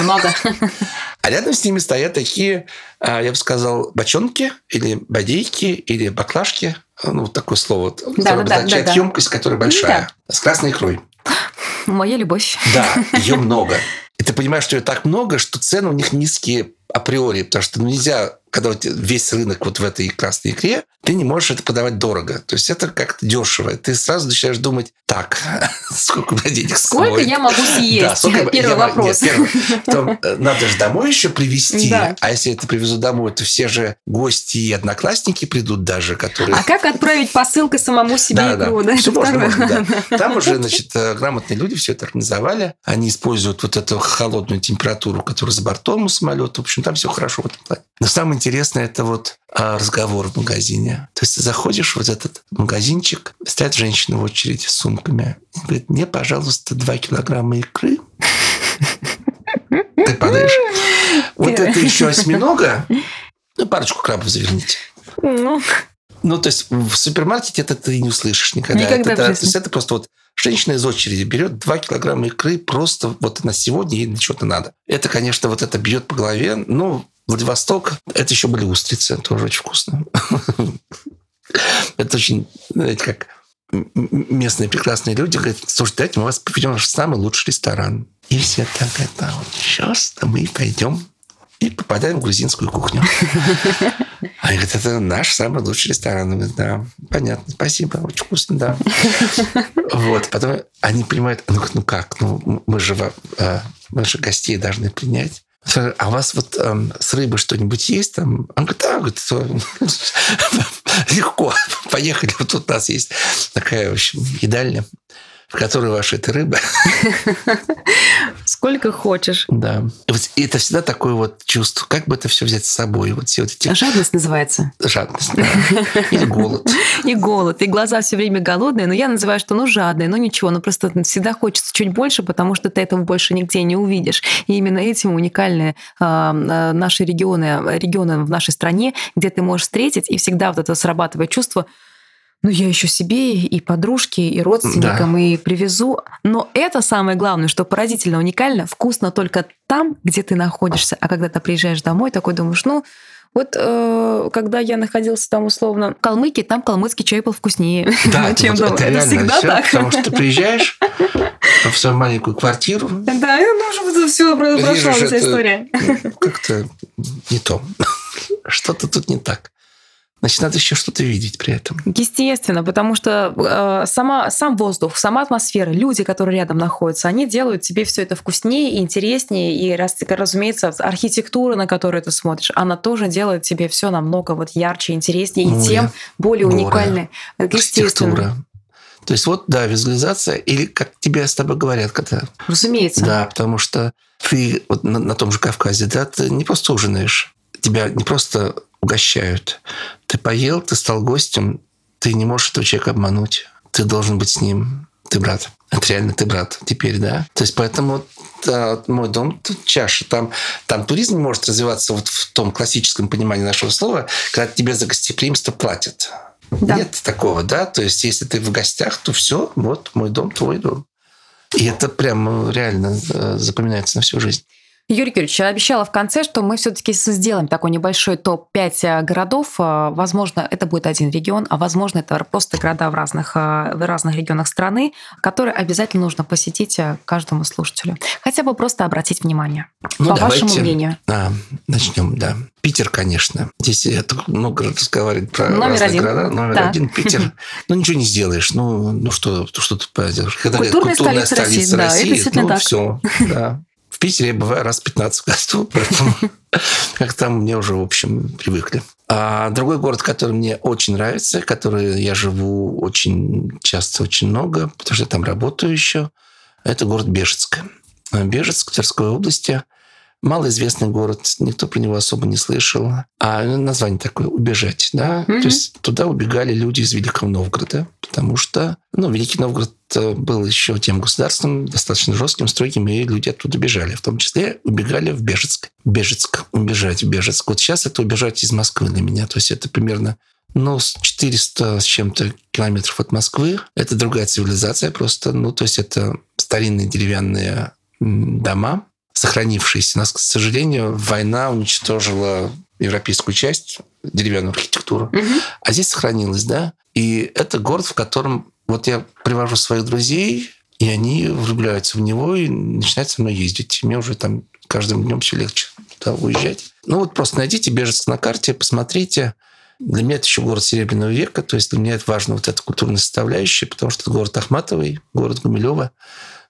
А рядом с ними стоят такие, я бы сказал, бочонки или бодейки или баклажки. Ну, вот такое слово, которое обозначает емкость, которая большая. Да. С красной икрой. Моя любовь. Да, ее много. И ты понимаешь, что ее так много, что цены у них низкие априори. Потому что нельзя, когда весь рынок вот в этой красной икре, ты не можешь это подавать дорого. То есть это как-то дешево. Ты сразу начинаешь думать, так, сколько у меня денег стоит? Сколько я могу съесть? Да, первый вопрос. Надо же домой еще привезти. Да. А если я это привезу домой, то все же гости и одноклассники придут даже, которые... А как отправить посылкой самому себе икру? Да. Все можно, да. Там уже, значит, грамотные люди все это организовали. Они используют вот эту холодную температуру, которая за бортом у самолета. В общем, там все хорошо в этом плане. Но самое интересное, это вот разговор в магазине. То есть ты заходишь в вот этот магазинчик, стоят женщины в очереди с сумками. И говорит, мне, пожалуйста, 2 килограмма икры. Ты падаешь. Вот это еще осьминога. Ну, парочку крабов заверните. Ну, то есть в супермаркете это ты не услышишь никогда. То есть это просто вот женщина из очереди берет 2 килограмма икры просто вот на сегодня, ей что-то надо. Это, конечно, вот это бьет по голове, но Владивосток, это еще были устрицы, тоже очень вкусно. Это очень, знаете, как местные прекрасные люди говорят, слушайте, давайте мы вас поведем в самый лучший ресторан. И все так, это сейчас мы пойдем и попадаем в грузинскую кухню. Они говорят, это наш самый лучший ресторан. Да, понятно, спасибо, очень вкусно, да. Вот, потом они понимают, ну как, ну мы же гостей должны принять. А у вас вот с рыбы что-нибудь есть? Там? Он говорит, да, легко, поехали. Вот тут у нас есть такая, в общем, едальня, в которой ваша эта рыба. Сколько хочешь. Да. И это всегда такое вот чувство. Как бы это все взять с собой? Вот все вот эти... Жадность называется. Жадность, да. Или голод. И голод. И глаза все время голодные. Но я называю, что жадные. Ничего. Просто всегда хочется чуть больше, потому что ты этого больше нигде не увидишь. И именно этим уникальны наши регионы в нашей стране, где ты можешь встретить. И всегда вот это срабатывает чувство, я еще себе и подружке, и родственникам, и привезу. Но это самое главное, что поразительно, уникально, вкусно только там, где ты находишься. А когда ты приезжаешь домой, такой думаешь, Вот когда я находился там условно в Калмыкии, там калмыцкий чай был вкуснее, чем дома. Это всегда так. Потому что ты приезжаешь в свою маленькую квартиру. Да, ну, все прошла вся история. Как-то не то. Что-то тут не так. Значит, надо еще что-то видеть при этом. Естественно, потому что сам воздух, сама атмосфера, люди, которые рядом находятся, они делают тебе все это вкуснее, интереснее. И, разумеется, архитектура, на которую ты смотришь, она тоже делает тебе все намного ярче, интереснее, море, и тем более уникальной. Архитектура. То есть, визуализация, или как тебе с тобой говорят, когда... Разумеется. Да, потому что ты на том же Кавказе, да, ты не просто ужинаешь, тебя не просто угощают. Ты поел, ты стал гостем, ты не можешь этого человека обмануть. Ты должен быть с ним. Ты брат. Это реально ты брат теперь, да? То есть поэтому мой дом тут чаша. Там туризм может развиваться в том классическом понимании нашего слова, когда тебе за гостеприимство платят. Да. Нет такого, да? То есть если ты в гостях, то все, мой дом, твой дом. И это прям реально запоминается на всю жизнь. Юрий Юрьевич, я обещала в конце, что мы все-таки сделаем такой небольшой топ-5 городов. Возможно, это будет один регион, а возможно, это просто города в разных регионах страны, которые обязательно нужно посетить каждому слушателю. Хотя бы просто обратить внимание. Вашему мнению. Начнем, да. Питер, конечно. Здесь я много разговариваю про разные города. Номер один Питер. Ничего не сделаешь. Что ты поделаешь? Культурная столица России. Да, это действительно так. Все, да. В Питере я бываю раз в 15 в году, поэтому как там мне уже, в общем, привыкли. А другой город, который мне очень нравится, который я живу очень часто, очень много, потому что я там работаю еще, это город Бежецк. Бежецк Тверской области. Малоизвестный город, никто про него особо не слышал. А название такое «Убежать». Да? Mm-hmm. То есть туда убегали люди из Великого Новгорода, потому что Великий Новгород был еще тем государством, достаточно жестким, строгим, и люди оттуда бежали. В том числе убегали в Бежецк. Бежецк, убежать в Бежецк. Сейчас это убежать из Москвы для меня. То есть это примерно 400 с чем-то километров от Москвы. Это другая цивилизация просто. То есть это старинные деревянные дома, сохранившиеся. У нас, к сожалению, война уничтожила европейскую часть, деревянную архитектуру. Mm-hmm. А здесь сохранилось, да? И это город, в котором я привожу своих друзей, и они влюбляются в него и начинают со мной ездить. Мне уже там каждым днем все легче туда уезжать. Просто найдите Бежецк на карте, посмотрите. Для меня это еще город Серебряного века, то есть для меня это важно эта культурная составляющая, потому что это город Ахматовой, город Гумилева,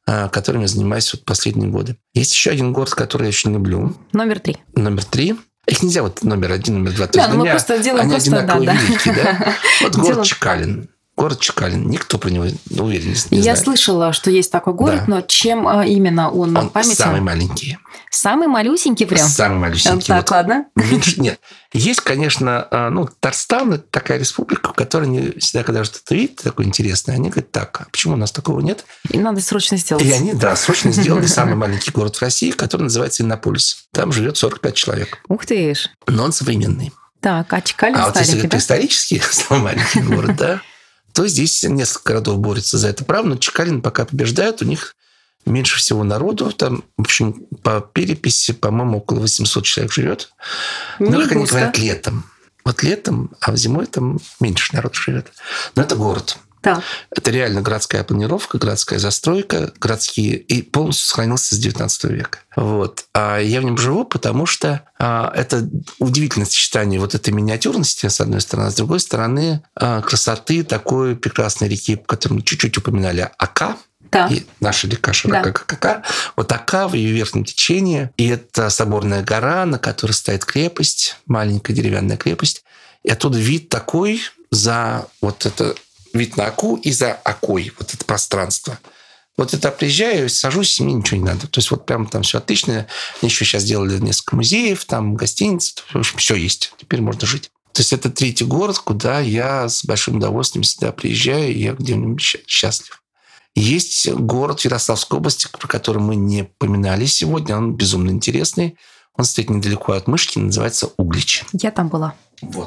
которым я занимаюсь последние годы. Есть еще один город, который я очень люблю. Номер 3. Их нельзя номер 1, номер 2. Да, но мы просто делаем они одинаково великие, да? Город Чекалин. Город Чекалин. Никто про него уверенность не знает. Я слышала, что есть такой город, да. Но чем именно он памятен? Самый маленький. Самый малюсенький прям? Самый малюсенький. Так, ладно. Нет. Есть, конечно, Татарстан, это такая республика, в которой они всегда, когда что-то видят такое интересное, они говорят, а почему у нас такого нет? И надо срочно сделать. И они, срочно сделали самый маленький город в России, который называется Иннополис. Там живет 45 человек. Ух ты ж. Но он современный. Так, а Чекалин старенький, если говорить исторически, самый маленький город, да? то здесь несколько городов борются за это право, но Чекалин пока побеждает, у них меньше всего народу, там, в общем, по переписи, по-моему, около 800 человек живет. Как они говорят, летом. Летом, а зимой там меньше народ живет. Но это город. Да. Это реально городская планировка, городская застройка, городские... И полностью сохранился с 19 века. А я в нем живу, потому что это удивительное сочетание этой миниатюрности, с одной стороны, а с другой стороны красоты такой прекрасной реки, по которой мы чуть-чуть упоминали, Ака. Да. И наша река широка, как Ака. Ака в ее верхнем течении. И это соборная гора, на которой стоит крепость, маленькая деревянная крепость. И оттуда вид такой за это... Вид на Аку и за Акой. Это пространство. Я приезжаю, сажусь, и мне ничего не надо. То есть прямо там все отлично. Мне еще сейчас делали несколько музеев, там гостиницы. В общем, все есть. Теперь можно жить. То есть это третий город, куда я с большим удовольствием всегда приезжаю, и я где в нем счастлив. Есть город в Ярославской области, про который мы не поминали сегодня. Он безумно интересный. Он стоит недалеко от Мышки, называется Углич. Я там была.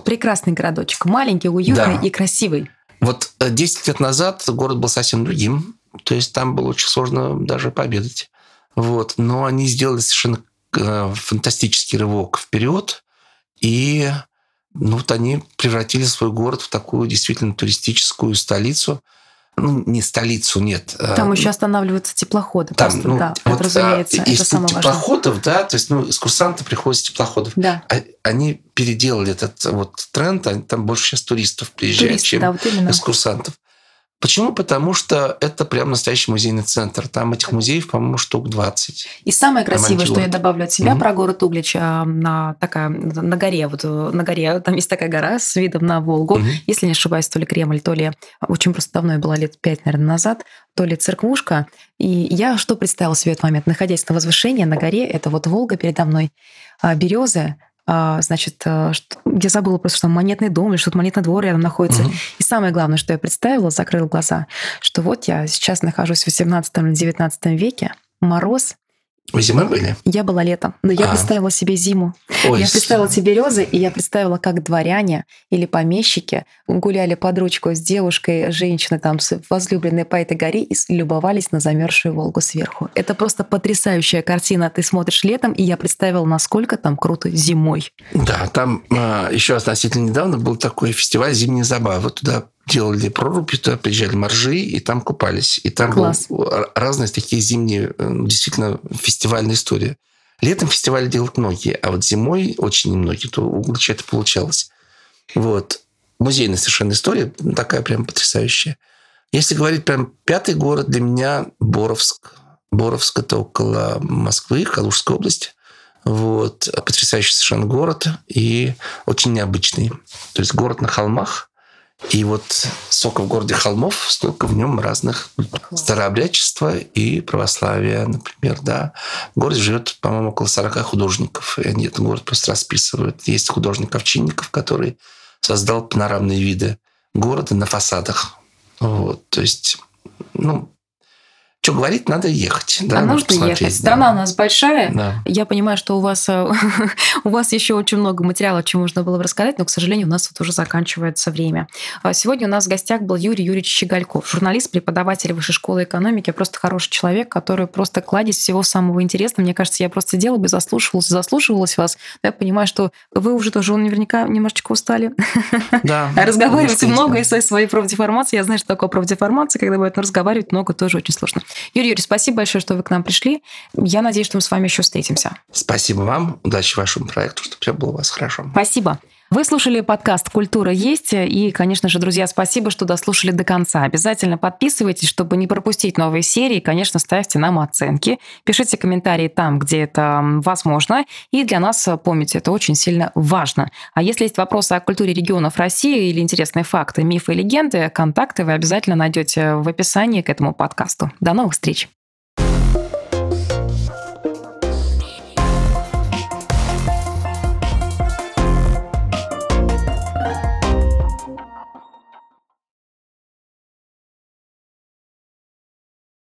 Прекрасный городочек. Маленький, уютный и красивый. 10 лет назад город был совсем другим. То есть там было очень сложно даже пообедать. Но они сделали совершенно фантастический рывок вперед. И ну, вот они превратили свой город в такую действительно туристическую столицу. Ну, не столицу, нет. Там еще останавливаются теплоходы. Там, просто, ну, да, вот, разумеется, это самое важное. Из теплоходов, да, то есть ну, экскурсанты приходят с теплоходов. Да. Они переделали этот вот тренд, там больше сейчас туристов приезжает, чем да, вот экскурсантов. Почему? Потому что это прям настоящий музейный центр. Там этих музеев, по-моему, штук 20. И самое красивое, что я добавлю от себя про город Углич, на горе, там есть такая гора с видом на Волгу. Если не ошибаюсь, то ли Кремль, то ли... Очень просто давно, я была лет 5, наверное, назад, то ли церквушка. И я что представила себе в этот момент? Находясь на возвышении, на горе, это вот Волга передо мной, березы. Значит, я забыла просто, что там монетный дом или что-то монетный двор рядом находится. И самое главное, что я представила, закрыла глаза, что вот я сейчас нахожусь в 18 или 19 веке, мороз. Вы зимой были? Я была летом, но я представила себе зиму. Ой, я представила себе березы, и я представила, как дворяне или помещики гуляли под ручку с девушкой, женщиной, там, возлюбленной по этой горе, и любовались на замерзшую Волгу сверху. Это просто потрясающая картина. Ты смотришь летом, и я представила, насколько там круто зимой. Да, там еще относительно недавно был такой фестиваль «Зимние забавы». Туда делали проруби, туда приезжали моржи, и там купались. И там были разные такие зимние, действительно, фестивальные истории. Летом фестиваль делают многие, а вот зимой очень немногие. То у Углича это получалось. Вот. Музейная совершенно история, такая прям потрясающая. Если говорить прям пятый город, для меня Боровск. Боровск – это около Москвы, Калужской области. Вот. Потрясающий совершенно город и очень необычный. То есть город на холмах. И вот сколько в городе холмов, столько в нем разных старообрядчества и православия, например, да. В городе живет, по-моему, около 40 художников, и они этот город просто расписывают. Есть художник-овчинников, который создал панорамные виды города на фасадах. Вот, то есть, ну... Что говорить, надо ехать. Да, нужно ехать. Страна у нас большая. Да. Я понимаю, что у вас еще очень много материала, о чем можно было бы рассказать, но, к сожалению, у нас вот уже заканчивается время. Сегодня у нас в гостях был Юрий Юрьевич Щегольков, журналист, преподаватель Высшей школы экономики, просто хороший человек, который просто кладезь всего самого интересного. Мне кажется, я просто сидела бы, заслушивалась вас. Я понимаю, что вы уже тоже наверняка немножечко устали. Да. Разговаривать много из своей профдеформации. Я знаю, что такое профдеформация, когда будет разговаривать много, тоже очень сложно. Юрий Юрьевич, спасибо большое, что вы к нам пришли. Я надеюсь, что мы с вами еще встретимся. Спасибо вам. Удачи вашему проекту, чтобы все было у вас хорошо. Спасибо. Вы слушали подкаст «Культура есть». И, конечно же, друзья, спасибо, что дослушали до конца. Обязательно подписывайтесь, чтобы не пропустить новые серии. Конечно, ставьте нам оценки. Пишите комментарии там, где это возможно. И для нас, помните, это очень сильно важно. А если есть вопросы о культуре регионов России или интересные факты, мифы и легенды, контакты вы обязательно найдете в описании к этому подкасту. До новых встреч!